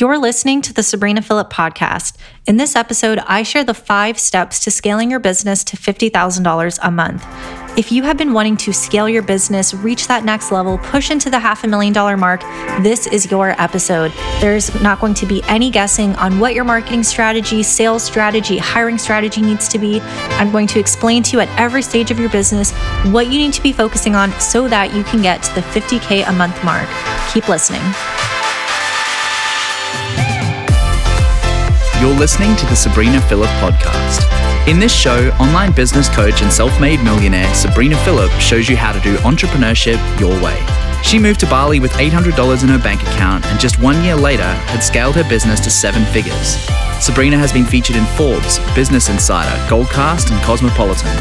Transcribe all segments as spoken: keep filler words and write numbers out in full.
You're listening to the Sabrina Phillip Podcast. In this episode, I share the five steps to scaling your business to fifty thousand dollars a month. If you have been wanting to scale your business, reach that next level, push into the half a million dollar mark, this is your episode. There's not going to be any guessing on what your marketing strategy, sales strategy, hiring strategy needs to be. I'm going to explain to you at every stage of your business what you need to be focusing on so that you can get to the fifty K a month mark. Keep listening. You're listening to the Sabrina Phillip Podcast. In this show, online business coach and self-made millionaire Sabrina Phillip shows you how to do entrepreneurship your way. She moved to Bali with eight hundred dollars in her bank account and just one year later had scaled her business to seven figures. Sabrina has been featured in Forbes, Business Insider, Goldcast and Cosmopolitan.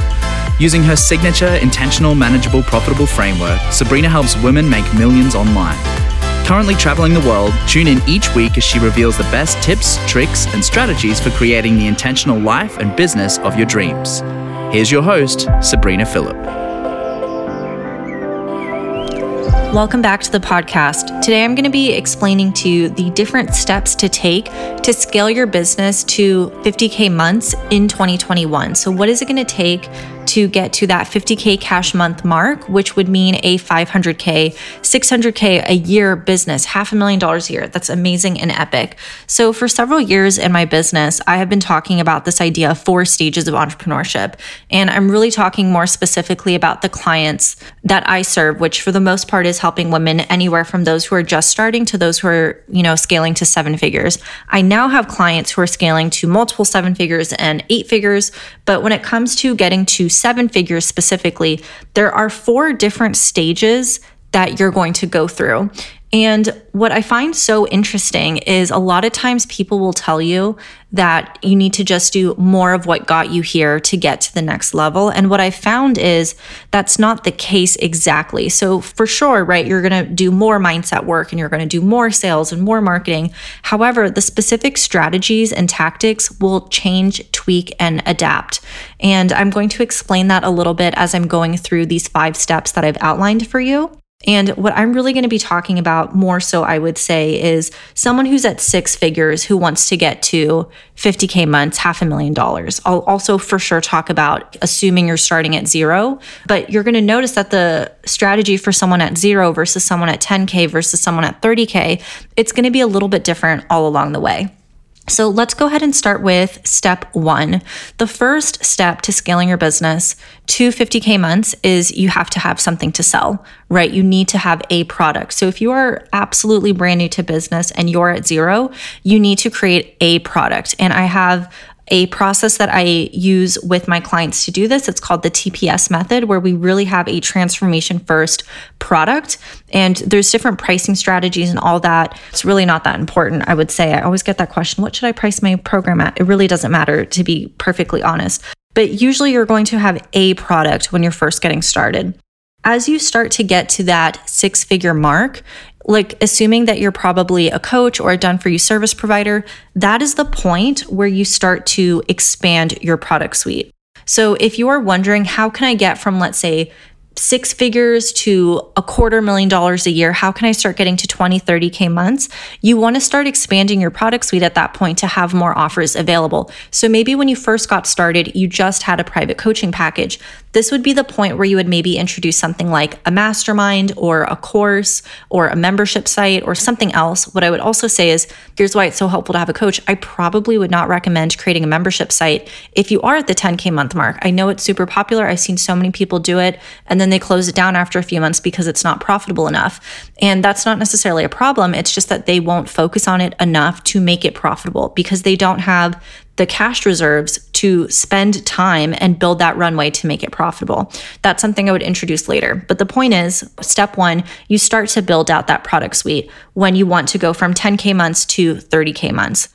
Using her signature, intentional, manageable, profitable framework, Sabrina helps women make millions online. Currently traveling the world, tune in each week as she reveals the best tips, tricks, and strategies for creating the intentional life and business of your dreams. Here's your host, Sabrina Phillip. Welcome back to the podcast. Today I'm going to be explaining to you the different steps to take to scale your business to fifty K months in twenty twenty-one. So what is it going to take to get to that fifty K cash month mark, which would mean a five hundred K, six hundred K a year business, half a million dollars a year. That's amazing and epic. So for several years in my business, I have been talking about this idea of four stages of entrepreneurship. And I'm really talking more specifically about the clients that I serve, which for the most part is helping women anywhere from those who are just starting to those who are, you know, scaling to seven figures. I now have clients who are scaling to multiple seven figures and eight figures. But when it comes to getting to seven figures specifically, there are four different stages that you're going to go through. And what I find so interesting is a lot of times people will tell you that you need to just do more of what got you here to get to the next level. And what I found is that's not the case exactly. So for sure, right, you're going to do more mindset work and you're going to do more sales and more marketing. However, the specific strategies and tactics will change, tweak, and adapt. And I'm going to explain that a little bit as I'm going through these five steps that I've outlined for you. And what I'm really going to be talking about more so, I would say, is someone who's at six figures who wants to get to fifty K months, half a million dollars. I'll also for sure talk about assuming you're starting at zero, but you're going to notice that the strategy for someone at zero versus someone at ten K versus someone at thirty K, it's going to be a little bit different all along the way. So let's go ahead and start with step one. The first step to scaling your business to fifty K months is you have to have something to sell, right? You need to have a product. So if you are absolutely brand new to business and you're at zero, you need to create a product. And I have a process that I use with my clients to do this. It's called the T P S method, where we really have a transformation first product. And there's different pricing strategies and all that. It's really not that important, I would say. I always get that question, what should I price my program at? It really doesn't matter, to be perfectly honest. But usually you're going to have a product when you're first getting started. As you start to get to that six-figure mark, like assuming that you're probably a coach or a done-for-you service provider, that is the point where you start to expand your product suite. So if you are wondering, how can I get from, let's say, six figures to a quarter million dollars a year, how can I start getting to twenty, thirty K months? You want to start expanding your product suite at that point to have more offers available. So maybe when you first got started, you just had a private coaching package. This would be the point where you would maybe introduce something like a mastermind or a course or a membership site or something else. What I would also say is, here's why it's so helpful to have a coach. I probably would not recommend creating a membership site if you are at the ten K month mark. I know it's super popular. I've seen so many people do it, and then they close it down after a few months because it's not profitable enough. And that's not necessarily a problem. It's just that they won't focus on it enough to make it profitable because they don't have the cash reserves to spend time and build that runway to make it profitable. That's something I would introduce later. But the point is, step one, you start to build out that product suite when you want to go from ten K months to thirty K months.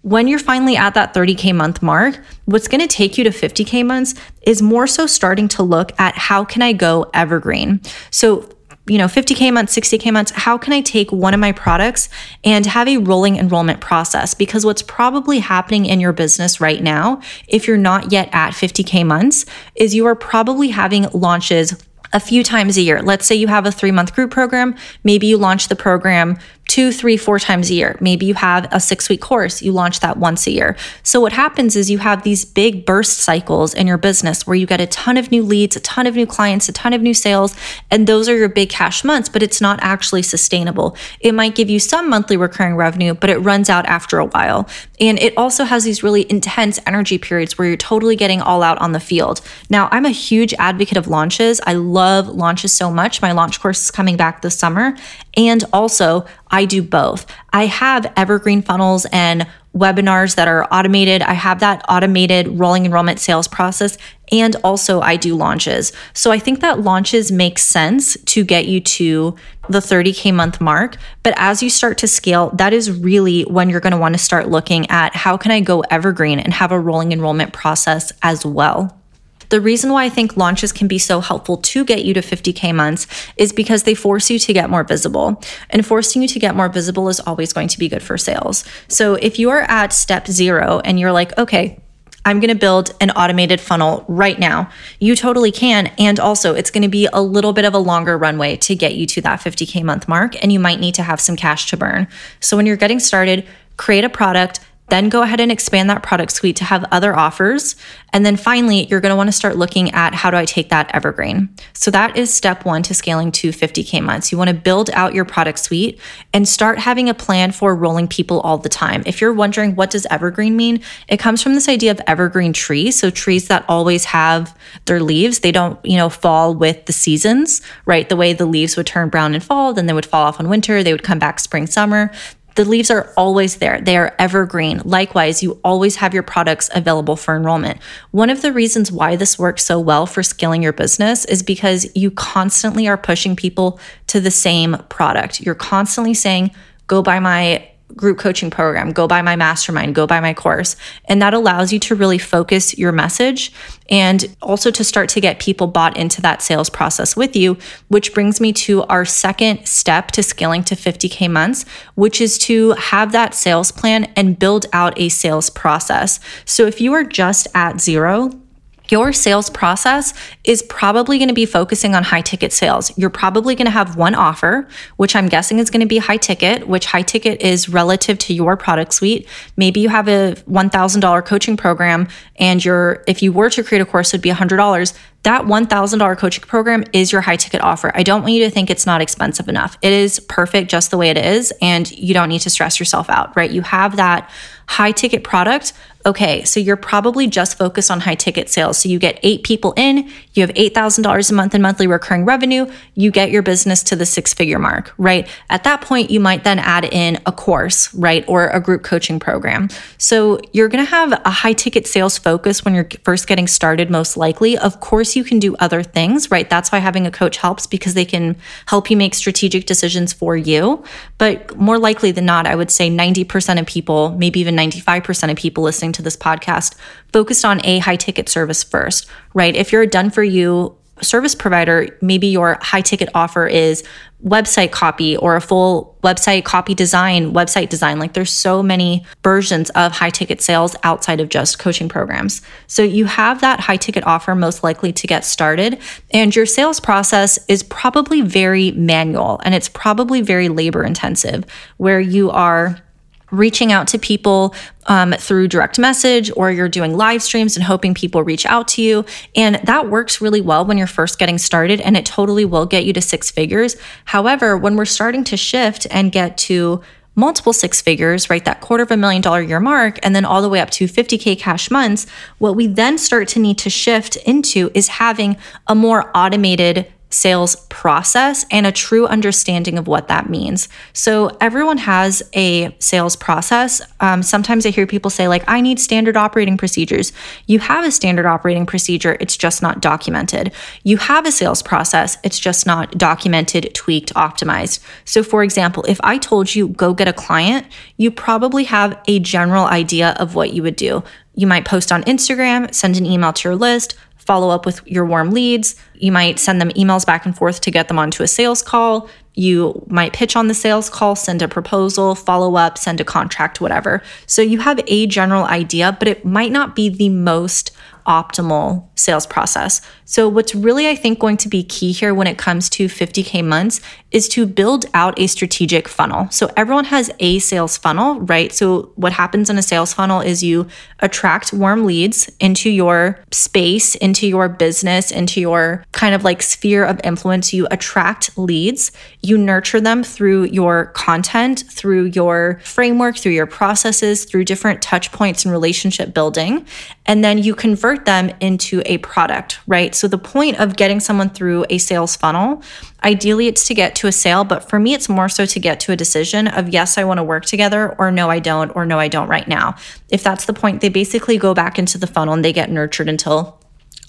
When you're finally at that thirty K month mark, what's going to take you to fifty K months is more so starting to look at how can I go evergreen? So you know, fifty K months, sixty K months, how can I take one of my products and have a rolling enrollment process? Because what's probably happening in your business right now, if you're not yet at fifty K months, is you are probably having launches a few times a year. Let's say you have a three-month group program. Maybe you launch the program two, three, four times a year. Maybe you have a six-week course, you launch that once a year. So what happens is you have these big burst cycles in your business where you get a ton of new leads, a ton of new clients, a ton of new sales, and those are your big cash months, but it's not actually sustainable. It might give you some monthly recurring revenue, but it runs out after a while. And it also has these really intense energy periods where you're totally getting all out on the field. Now, I'm a huge advocate of launches. I love launches so much. My launch course is coming back this summer. And also, I do both. I have evergreen funnels and webinars that are automated. I have that automated rolling enrollment sales process. And also, I do launches. So I think that launches make sense to get you to the thirty K month mark. But as you start to scale, that is really when you're going to want to start looking at how can I go evergreen and have a rolling enrollment process as well. The reason why I think launches can be so helpful to get you to fifty K months is because they force you to get more visible. And forcing you to get more visible is always going to be good for sales. So if you are at step zero and you're like, okay, I'm going to build an automated funnel right now, you totally can. And also, it's going to be a little bit of a longer runway to get you to that fifty K month mark, and you might need to have some cash to burn. So when you're getting started, create a product, then go ahead and expand that product suite to have other offers. And then finally, you're going to want to start looking at how do I take that evergreen? So that is step one to scaling to fifty K months. You want to build out your product suite and start having a plan for rolling people all the time. If you're wondering what does evergreen mean, it comes from this idea of evergreen trees. So trees that always have their leaves. They don't, you know, fall with the seasons, right? The way the leaves would turn brown in fall, then they would fall off in winter. They would come back spring, summer. The leaves are always there. They are evergreen. Likewise, you always have your products available for enrollment. One of the reasons why this works so well for scaling your business is because you constantly are pushing people to the same product. You're constantly saying, go buy my group coaching program, go buy my mastermind, go buy my course. And that allows you to really focus your message and also to start to get people bought into that sales process with you, which brings me to our second step to scaling to fifty K months, which is to have that sales plan and build out a sales process. So if you are just at zero, your sales process is probably going to be focusing on high ticket sales. You're probably going to have one offer, which I'm guessing is going to be high ticket, which high ticket is relative to your product suite. Maybe you have a one thousand dollars coaching program and your if you were to create a course, it would be one hundred dollars. That one thousand dollars coaching program is your high ticket offer. I don't want you to think it's not expensive enough. It is perfect just the way it is, and you don't need to stress yourself out, right? You have that high ticket product. Okay, so you're probably just focused on high ticket sales. So you get eight people in, you have eight thousand dollars a month in monthly recurring revenue, you get your business to the six figure mark, right? At that point, you might then add in a course, right? Or a group coaching program. So you're gonna have a high ticket sales focus when you're first getting started, most likely. Of course, you can do other things, right? That's why having a coach helps, because they can help you make strategic decisions for you. But more likely than not, I would say ninety percent of people, maybe even ninety-five percent of people listening to this podcast focused on a high ticket service first, right? If you're a done for you service provider, maybe your high ticket offer is website copy or a full website copy design, website design. Like there's so many versions of high ticket sales outside of just coaching programs. So you have that high ticket offer most likely to get started. And your sales process is probably very manual and it's probably very labor intensive, where you are reaching out to people um, through direct message, or you're doing live streams and hoping people reach out to you. And that works really well when you're first getting started, and it totally will get you to six figures. However, when we're starting to shift and get to multiple six figures, right, that quarter of a million dollar year mark, and then all the way up to fifty K cash months, what we then start to need to shift into is having a more automated sales process and a true understanding of what that means. So everyone has a sales process. Um, sometimes I hear people say like, I need standard operating procedures. You have a standard operating procedure, it's just not documented. You have a sales process, it's just not documented, tweaked, optimized. So for example, if I told you go get a client, you probably have a general idea of what you would do. You might post on Instagram, send an email to your list, follow up with your warm leads. You might send them emails back and forth to get them onto a sales call. You might pitch on the sales call, send a proposal, follow up, send a contract, whatever. So you have a general idea, but it might not be the most optimal sales process. So what's really, I think, going to be key here when it comes to fifty K months is to build out a strategic funnel. So everyone has a sales funnel, right? So what happens in a sales funnel is you attract warm leads into your space, into your business, into your kind of like sphere of influence. You attract leads, you nurture them through your content, through your framework, through your processes, through different touch points and relationship building. And then you convert them into a product, right? So the point of getting someone through a sales funnel, ideally it's to get to a sale, but for me, it's more so to get to a decision of yes, I want to work together, or no, I don't, or no, I don't right now. If that's the point, they basically go back into the funnel and they get nurtured until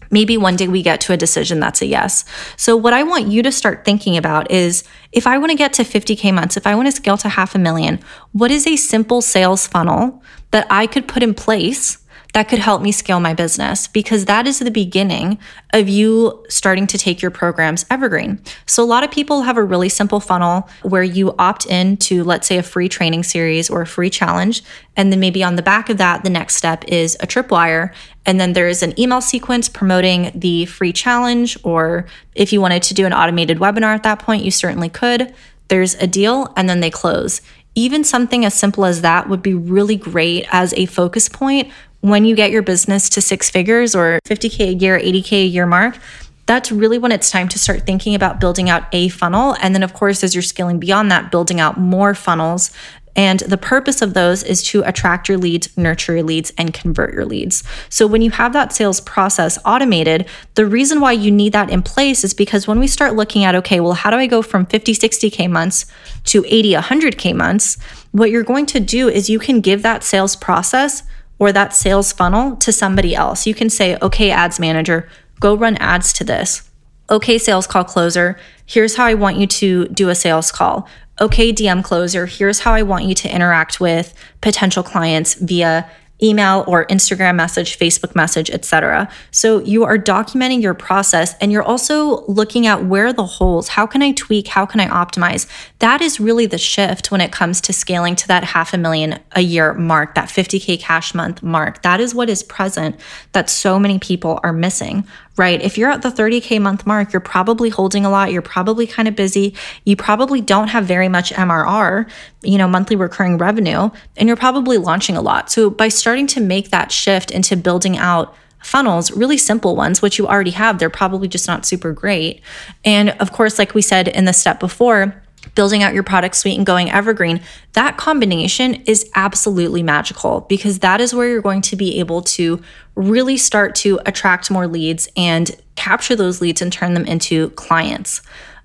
maybe one day we get to a decision that's a yes. So what I want you to start thinking about is, if I want to get to fifty K months, if I want to scale to half a million, what is a simple sales funnel that I could put in place that could help me scale my business? Because that is the beginning of you starting to take your programs evergreen. So a lot of people have a really simple funnel where you opt in to, let's say, a free training series or a free challenge. And then maybe on the back of that, the next step is a tripwire. And then there is an email sequence promoting the free challenge. Or if you wanted to do an automated webinar at that point, you certainly could. There's a deal, and then they close. Even something as simple as that would be really great as a focus point. When you get your business to six figures or fifty K a year, eighty K a year mark, that's really when it's time to start thinking about building out a funnel. And then of course, as you're scaling beyond that, building out more funnels. And the purpose of those is to attract your leads, nurture your leads, and convert your leads. So when you have that sales process automated, the reason why you need that in place is because when we start looking at, okay, well, how do I go from fifty, sixty K months to eighty, one hundred K months? What you're going to do is you can give that sales process or that sales funnel to somebody else. You can say, okay, ads manager, go run ads to this. Okay, sales call closer, here's how I want you to do a sales call. Okay, D M closer, here's how I want you to interact with potential clients via email or Instagram message, Facebook message, et cetera. So you are documenting your process, and you're also looking at where are the holes. How can I tweak? How can I optimize? That is really the shift when it comes to scaling to that half a million a year mark, that fifty K cash month mark. That is what is present that so many people are missing, right? If you're at the thirty K month mark, you're probably holding a lot. You're probably kind of busy. You probably don't have very much M R R, you know, monthly recurring revenue, and you're probably launching a lot. So by starting to make that shift into building out funnels, really simple ones, which you already have, they're probably just not super great. And of course, like we said in the step before, building out your product suite and going evergreen, that combination is absolutely magical, because that is where you're going to be able to really start to attract more leads and capture those leads and turn them into clients.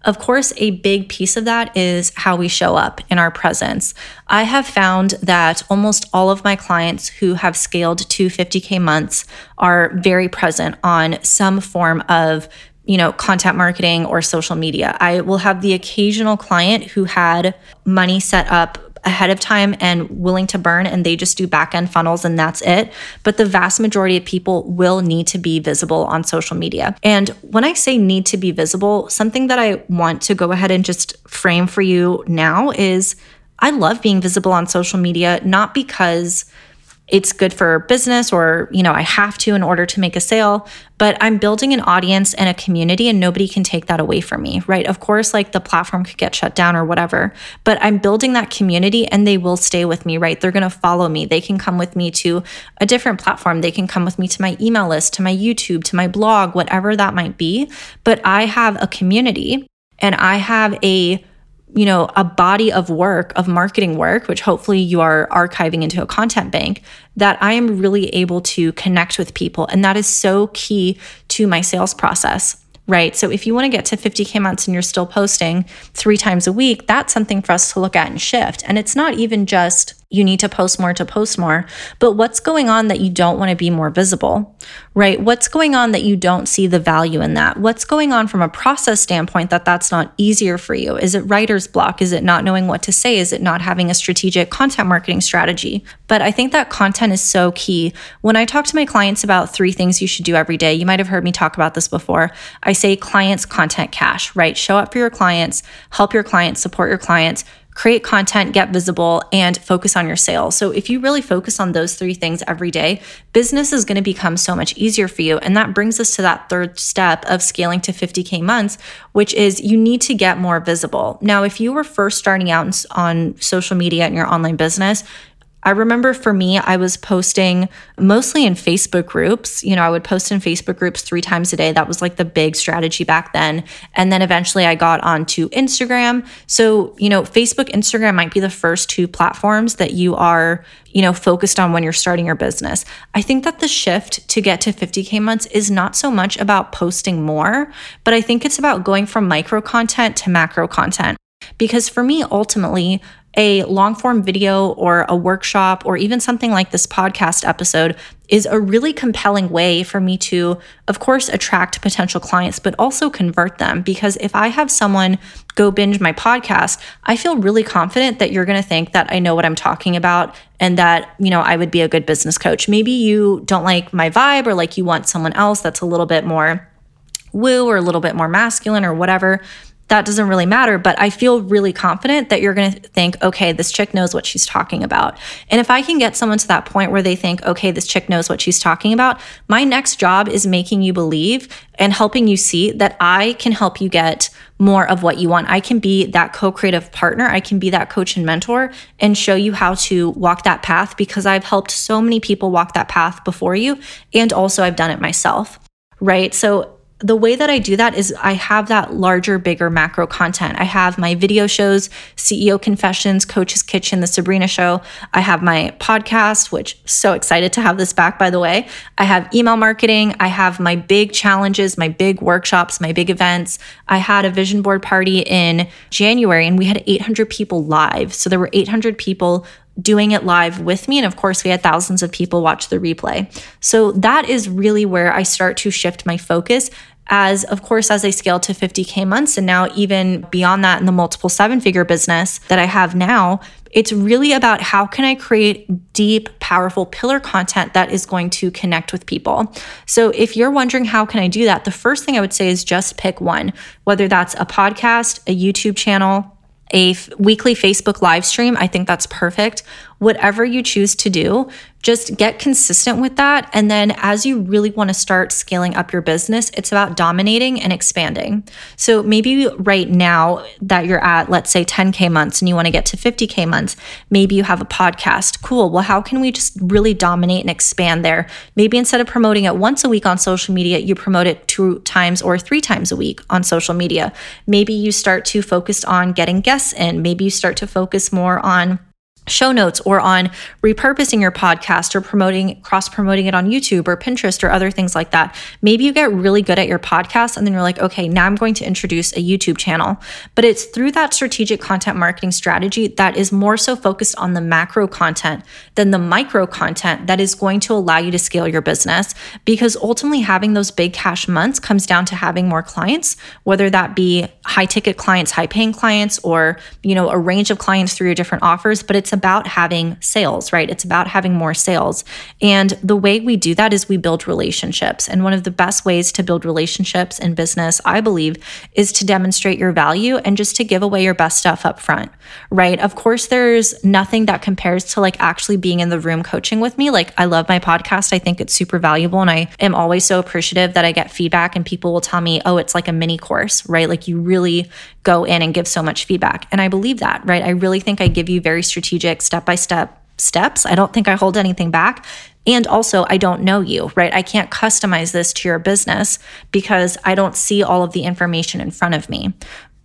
Of course, a big piece of that is how we show up in our presence. I have found that almost all of my clients who have scaled to fifty K months are very present on some form of, you know, content marketing or social media. I will have the occasional client who had money set up ahead of time and willing to burn, and they just do back-end funnels and that's it. But the vast majority of people will need to be visible on social media. And when I say need to be visible, something that I want to go ahead and just frame for you now is I love being visible on social media, not because it's good for business or, you know, I have to in order to make a sale, but I'm building an audience and a community, and nobody can take that away from me, right? Of course, like the platform could get shut down or whatever, but I'm building that community and they will stay with me, right? They're going to follow me. They can come with me to a different platform. They can come with me to my email list, to my YouTube, to my blog, whatever that might be. But I have a community and I have a you know, a body of work, of marketing work, which hopefully you are archiving into a content bank, that I am really able to connect with people. And that is so key to my sales process, right? So if you want to get to fifty K months and you're still posting three times a week, that's something for us to look at and shift. And it's not even just you need to post more to post more, but what's going on that you don't want to be more visible, right? What's going on that you don't see the value in that? What's going on from a process standpoint that that's not easier for you? Is it writer's block? Is it not knowing what to say? Is it not having a strategic content marketing strategy? But I think that content is so key. When I talk to my clients about three things you should do every day, you might have heard me talk about this before. I say clients, content, cash, right? Show up for your clients, help your clients, support your clients, create content, get visible, and focus on your sales. So if you really focus on those three things every day, business is going to become so much easier for you. And that brings us to that third step of scaling to fifty K months, which is you need to get more visible. Now, if you were first starting out on social media and your online business, I remember for me, I was posting mostly in Facebook groups. You know, I would post in Facebook groups three times a day. That was like the big strategy back then. And then eventually I got onto Instagram. So, you know, Facebook, Instagram might be the first two platforms that you are, you know, focused on when you're starting your business. I think that the shift to get to fifty K months is not so much about posting more, but I think it's about going from micro content to macro content. Because for me, ultimately, a long-form video or a workshop or even something like this podcast episode is a really compelling way for me to, of course, attract potential clients, but also convert them. Because if I have someone go binge my podcast, I feel really confident that you're going to think that I know what I'm talking about and that, you know, I would be a good business coach. Maybe you don't like my vibe, or like you want someone else that's a little bit more woo or a little bit more masculine or whatever. That doesn't really matter, but I feel really confident that you're going to think, okay, this chick knows what she's talking about. And if I can get someone to that point where they think, okay, this chick knows what she's talking about, my next job is making you believe and helping you see that I can help you get more of what you want. I can be that co-creative partner. I can be that coach and mentor and show you how to walk that path, because I've helped so many people walk that path before you. And also I've done it myself, right? So the way that I do that is I have that larger, bigger macro content. I have my video shows, C E O Confessions, Coach's Kitchen, The Sabrina Show. I have my podcast, which so excited to have this back, by the way. I have email marketing. I have my big challenges, my big workshops, my big events. I had a vision board party in January and we had eight hundred people live. So there were eight hundred people doing it live with me. And of course, we had thousands of people watch the replay. So that is really where I start to shift my focus as, of course, as I scale to fifty K months. And now even beyond that, in the multiple seven-figure business that I have now, it's really about how can I create deep, powerful pillar content that is going to connect with people. So if you're wondering how can I do that, the first thing I would say is just pick one, whether that's a podcast, a YouTube channel, a f- weekly Facebook live stream. I think that's perfect. Whatever you choose to do, just get consistent with that. And then as you really want to start scaling up your business, it's about dominating and expanding. So maybe right now that you're at, let's say ten K months and you want to get to fifty K months, maybe you have a podcast. Cool. Well, how can we just really dominate and expand there? Maybe instead of promoting it once a week on social media, you promote it two times or three times a week on social media. Maybe you start to focus on getting guests in. Maybe you start to focus more on show notes or on repurposing your podcast or promoting, cross-promoting it on YouTube or Pinterest or other things like that. Maybe you get really good at your podcast and then you're like, okay, now I'm going to introduce a YouTube channel. But it's through that strategic content marketing strategy that is more so focused on the macro content than the micro content that is going to allow you to scale your business, because ultimately having those big cash months comes down to having more clients, whether that be high ticket clients, high paying clients, or, you know, a range of clients through your different offers. But it's about having sales, right? It's about having more sales. And the way we do that is we build relationships. And one of the best ways to build relationships in business, I believe, is to demonstrate your value and just to give away your best stuff up front, right? Of course, there's nothing that compares to like actually being in the room coaching with me. Like, I love my podcast. I think it's super valuable. And I am always so appreciative that I get feedback and people will tell me, oh, it's like a mini course, right? Like, you really go in and give so much feedback. And I believe that, right? I really think I give you very strategic step-by-step steps. I don't think I hold anything back. And also, I don't know you, right? I can't customize this to your business because I don't see all of the information in front of me.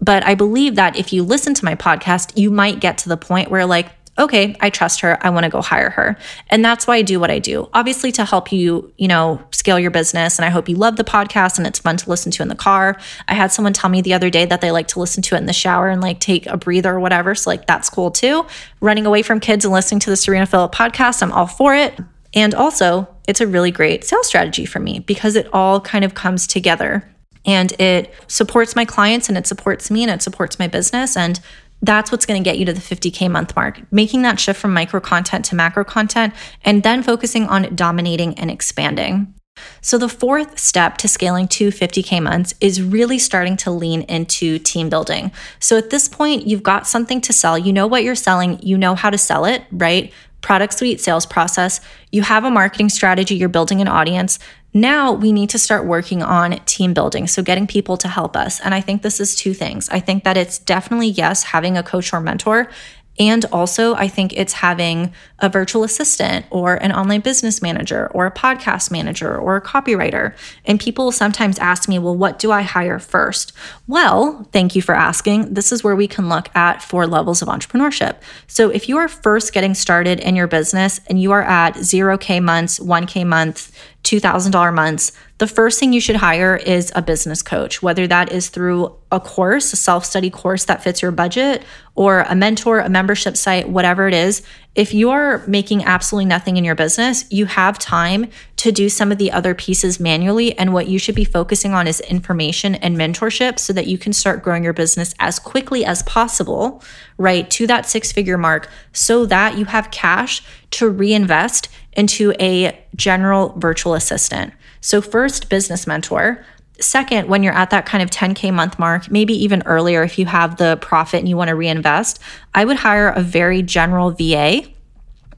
But I believe that if you listen to my podcast, you might get to the point where like, okay, I trust her. I want to go hire her. And that's why I do what I do, obviously to help you, you know, scale your business. And I hope you love the podcast and it's fun to listen to in the car. I had someone tell me the other day that they like to listen to it in the shower and like take a breather or whatever. So like, that's cool too. Running away from kids and listening to the Serena Phillip podcast, I'm all for it. And also it's a really great sales strategy for me because it all kind of comes together and it supports my clients and it supports me and it supports my business. And that's what's going to get you to the fifty K month mark, making that shift from micro content to macro content, and then focusing on dominating and expanding. So the fourth step to scaling to fifty K months is really starting to lean into team building. So at this point, you've got something to sell. You know what you're selling. You know how to sell it, right? Product suite, sales process. You have a marketing strategy. You're building an audience. Now we need to start working on team building. So getting people to help us. And I think this is two things. I think that it's definitely, yes, having a coach or mentor. And also, I think it's having a virtual assistant or an online business manager or a podcast manager or a copywriter. And people sometimes ask me, well, what do I hire first? Well, thank you for asking. This is where we can look at four levels of entrepreneurship. So if you are first getting started in your business and you are at zero K months, one K months, two thousand dollars months, the first thing you should hire is a business coach, whether that is through a course, a self-study course that fits your budget, or a mentor, a membership site, whatever it is. If you are making absolutely nothing in your business, you have time to do some of the other pieces manually. And what you should be focusing on is information and mentorship so that you can start growing your business as quickly as possible, right, to that six-figure mark, so that you have cash to reinvest into a general virtual assistant. So first, business mentor. Second, when you're at that kind of ten K month mark, maybe even earlier if you have the profit and you want to reinvest, I would hire a very general V A.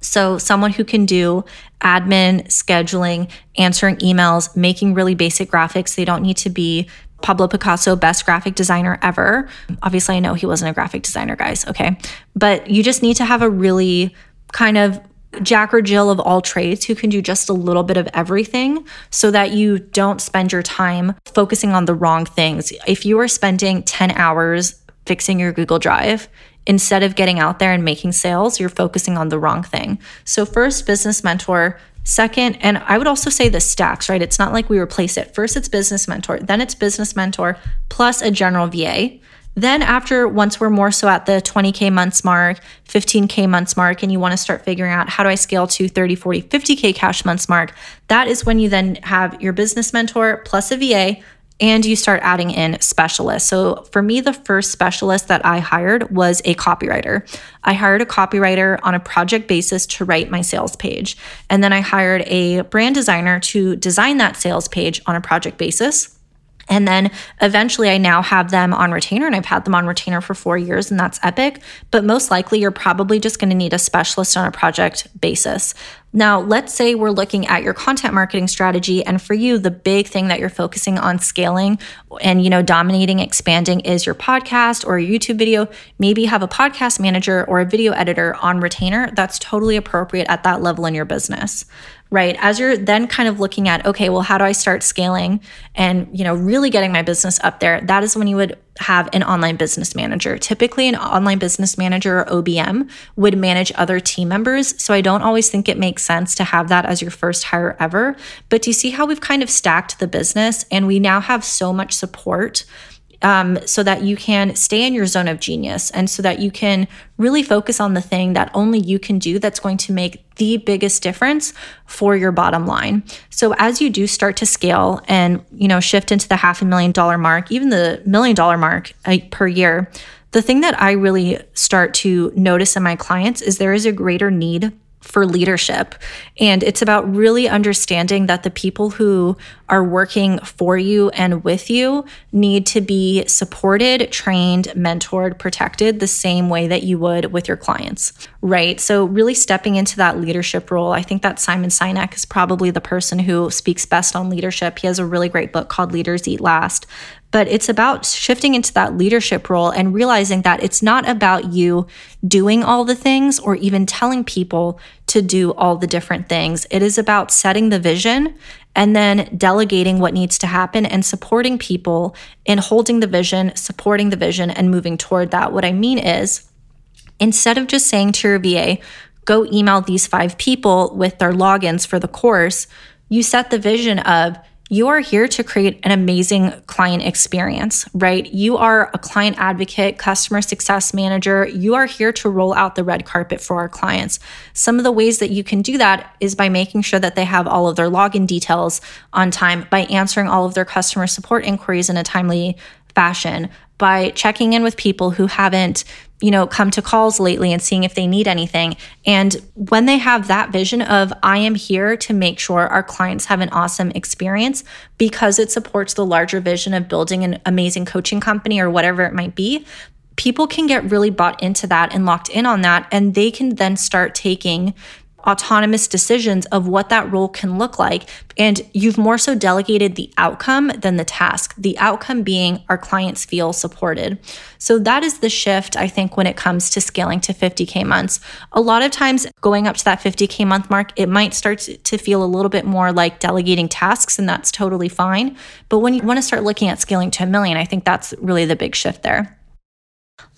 So someone who can do admin, scheduling, answering emails, making really basic graphics. They don't need to be Pablo Picasso, best graphic designer ever. Obviously, I know he wasn't a graphic designer, guys, okay? But you just need to have a really kind of Jack or Jill of all trades who can do just a little bit of everything so that you don't spend your time focusing on the wrong things. If you are spending ten hours fixing your Google Drive, instead of getting out there and making sales, you're focusing on the wrong thing. So first, business mentor. Second, and I would also say this stacks, right? It's not like we replace it. First, it's business mentor. Then it's business mentor plus a general V A. Then after, once we're more so at the twenty K months mark, fifteen K months mark, and you want to start figuring out how do I scale to thirty, forty, fifty K cash months mark, that is when you then have your business mentor plus a V A, and you start adding in specialists. So for me, the first specialist that I hired was a copywriter. I hired a copywriter on a project basis to write my sales page. And then I hired a brand designer to design that sales page on a project basis. And then eventually I now have them on retainer, and I've had them on retainer for four years and that's epic. But most likely you're probably just going to need a specialist on a project basis. Now, let's say we're looking at your content marketing strategy, and for you, the big thing that you're focusing on scaling and, you know, dominating, expanding is your podcast or your YouTube video. Maybe you have a podcast manager or a video editor on retainer. That's totally appropriate at that level in your business, right? As you're then kind of looking at, okay, well, how do I start scaling and, you know, really getting my business up there? That is when you would have an online business manager. Typically, an online business manager or O B M would manage other team members. So I don't always think it makes sense to have that as your first hire ever. But do you see how we've kind of stacked the business, and we now have so much support um, so that you can stay in your zone of genius and so that you can really focus on the thing that only you can do that's going to make the biggest difference for your bottom line. So as you do start to scale and, you know, shift into the half a million dollar mark, even the million dollar mark per year, the thing that I really start to notice in my clients is there is a greater need for leadership. And it's about really understanding that the people who are working for you and with you need to be supported, trained, mentored, protected the same way that you would with your clients, right? So really stepping into that leadership role. I think that Simon Sinek is probably the person who speaks best on leadership. He has a really great book called Leaders Eat Last. But it's about shifting into that leadership role and realizing that it's not about you doing all the things or even telling people to do all the different things. It is about setting the vision and then delegating what needs to happen and supporting people in holding the vision, supporting the vision, and moving toward that. What I mean is, instead of just saying to your V A, go email these five people with their logins for the course, you set the vision of, you are here to create an amazing client experience, right? You are a client advocate, customer success manager. You are here to roll out the red carpet for our clients. Some of the ways that you can do that is by making sure that they have all of their login details on time, by answering all of their customer support inquiries in a timely fashion, by checking in with people who haven't you know, come to calls lately and seeing if they need anything. And when they have that vision of, I am here to make sure our clients have an awesome experience because it supports the larger vision of building an amazing coaching company or whatever it might be, people can get really bought into that and locked in on that. And they can then start taking autonomous decisions of what that role can look like. And you've more so delegated the outcome than the task, the outcome being our clients feel supported. So that is the shift, I think, when it comes to scaling to fifty K months. A lot of times going up to that fifty K month mark, it might start to feel a little bit more like delegating tasks, and that's totally fine. But when you want to start looking at scaling to a million, I think that's really the big shift there.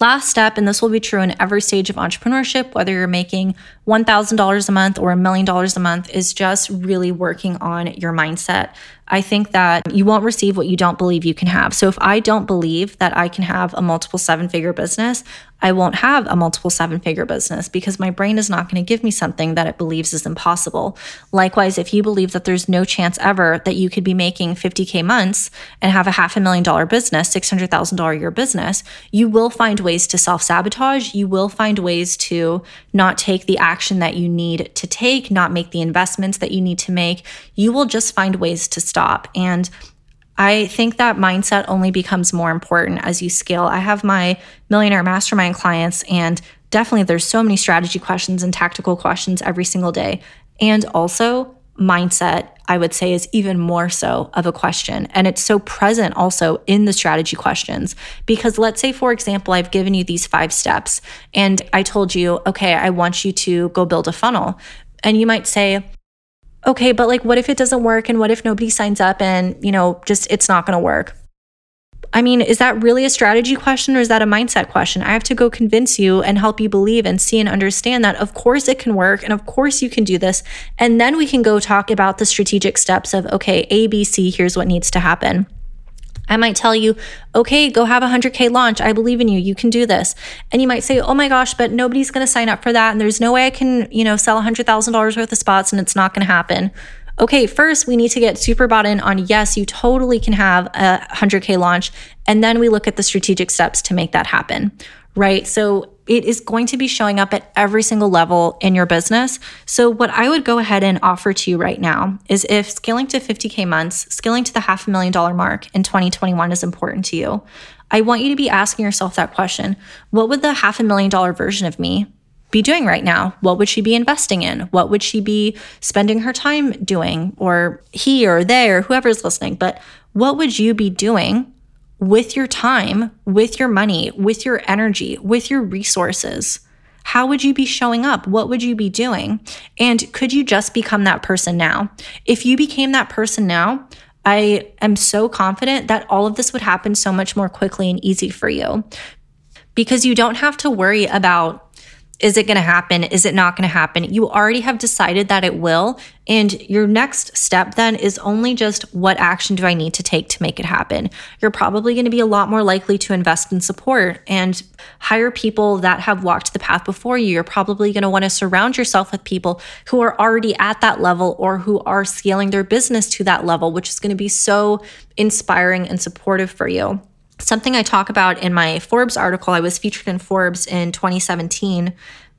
Last step, and this will be true in every stage of entrepreneurship, whether you're making one thousand dollars a month or a million dollars a month, is just really working on your mindset. I think that you won't receive what you don't believe you can have. So if I don't believe that I can have a multiple seven-figure business, I won't have a multiple seven-figure business because my brain is not going to give me something that it believes is impossible. Likewise, if you believe that there's no chance ever that you could be making fifty K months and have a half a million dollar business, six hundred thousand dollars a year business, you will find ways to self-sabotage. You will find ways to not take the action that you need to take, not make the investments that you need to make. You will just find ways to stop. And I think that mindset only becomes more important as you scale. I have my millionaire mastermind clients, and definitely there's so many strategy questions and tactical questions every single day. And also mindset, I would say, is even more so of a question. And it's so present also in the strategy questions, because let's say, for example, I've given you these five steps and I told you, okay, I want you to go build a funnel. And you might say, okay, but like, what if it doesn't work? And what if nobody signs up and, you know, just it's not going to work? I mean, is that really a strategy question or is that a mindset question? I have to go convince you and help you believe and see and understand that of course it can work and of course you can do this. And then we can go talk about the strategic steps of, okay, A, B, C, here's what needs to happen. I might tell you, okay, go have a one hundred K launch. I believe in you. You can do this. And you might say, oh my gosh, but nobody's going to sign up for that. And there's no way I can, you know, sell one hundred thousand dollars worth of spots and it's not going to happen. Okay, first we need to get super bought in on, yes, you totally can have a one hundred K launch. And then we look at the strategic steps to make that happen, right? So it is going to be showing up at every single level in your business. So what I would go ahead and offer to you right now is, if scaling to fifty K months, scaling to the half a million dollar mark in twenty twenty-one is important to you, I want you to be asking yourself that question. What would the half a million dollar version of me be doing right now? What would she be investing in? What would she be spending her time doing? Or he or they or whoever's listening, but what would you be doing with your time, with your money, with your energy, with your resources? How would you be showing up? What would you be doing? And could you just become that person now? If you became that person now, I am so confident that all of this would happen so much more quickly and easy for you, because you don't have to worry about, is it going to happen? Is it not going to happen? You already have decided that it will. And your next step then is only just, what action do I need to take to make it happen? You're probably going to be a lot more likely to invest in support and hire people that have walked the path before you. You're probably going to want to surround yourself with people who are already at that level or who are scaling their business to that level, which is going to be so inspiring and supportive for you. Something I talk about in my Forbes article, I was featured in Forbes in twenty seventeen,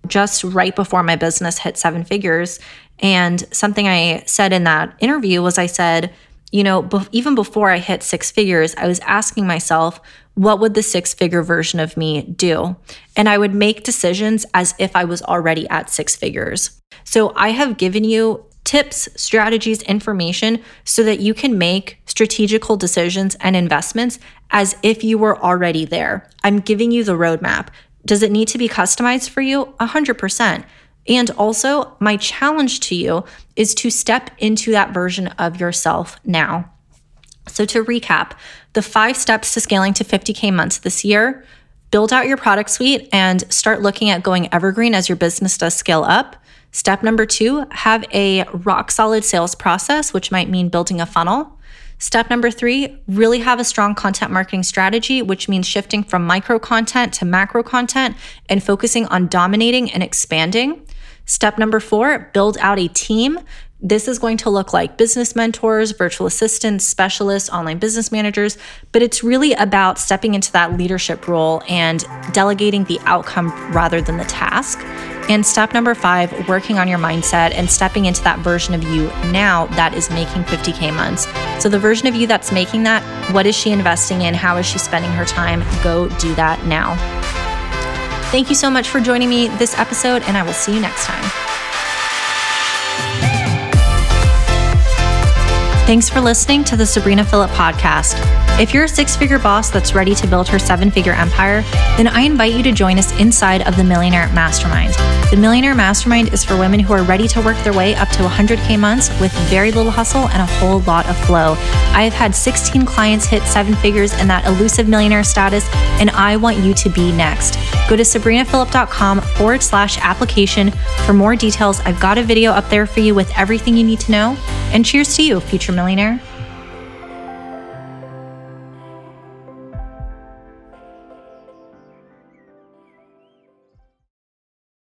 just right before my business hit seven figures. And something I said in that interview was, I said, you know, be- even before I hit six figures, I was asking myself, what would the six-figure version of me do? And I would make decisions as if I was already at six figures. So I have given you tips, strategies, information so that you can make strategical decisions and investments as if you were already there. I'm giving you the roadmap. Does it need to be customized for you? one hundred percent. And also, my challenge to you is to step into that version of yourself now. So to recap, the five steps to scaling to fifty K months this year: build out your product suite and start looking at going evergreen as your business does scale up. Step number two, have a rock solid sales process, which might mean building a funnel. Step number three, really have a strong content marketing strategy, which means shifting from micro content to macro content and focusing on dominating and expanding. Step number four, build out a team. This is going to look like business mentors, virtual assistants, specialists, online business managers, but it's really about stepping into that leadership role and delegating the outcome rather than the task. And step number five, working on your mindset and stepping into that version of you now that is making fifty K months. So the version of you that's making that, what is she investing in? How is she spending her time? Go do that now. Thank you so much for joining me this episode, and I will see you next time. Thanks for listening to the Sabrina Phillip podcast. If you're a six-figure boss that's ready to build her seven-figure empire, then I invite you to join us inside of the Millionaire Mastermind. The Millionaire Mastermind is for women who are ready to work their way up to one hundred K months with very little hustle and a whole lot of flow. I have had sixteen clients hit seven figures and that elusive millionaire status, and I want you to be next. Go to sabrinaphillip.com forward slash application for more details. I've got a video up there for you with everything you need to know. And cheers to you, future millionaire.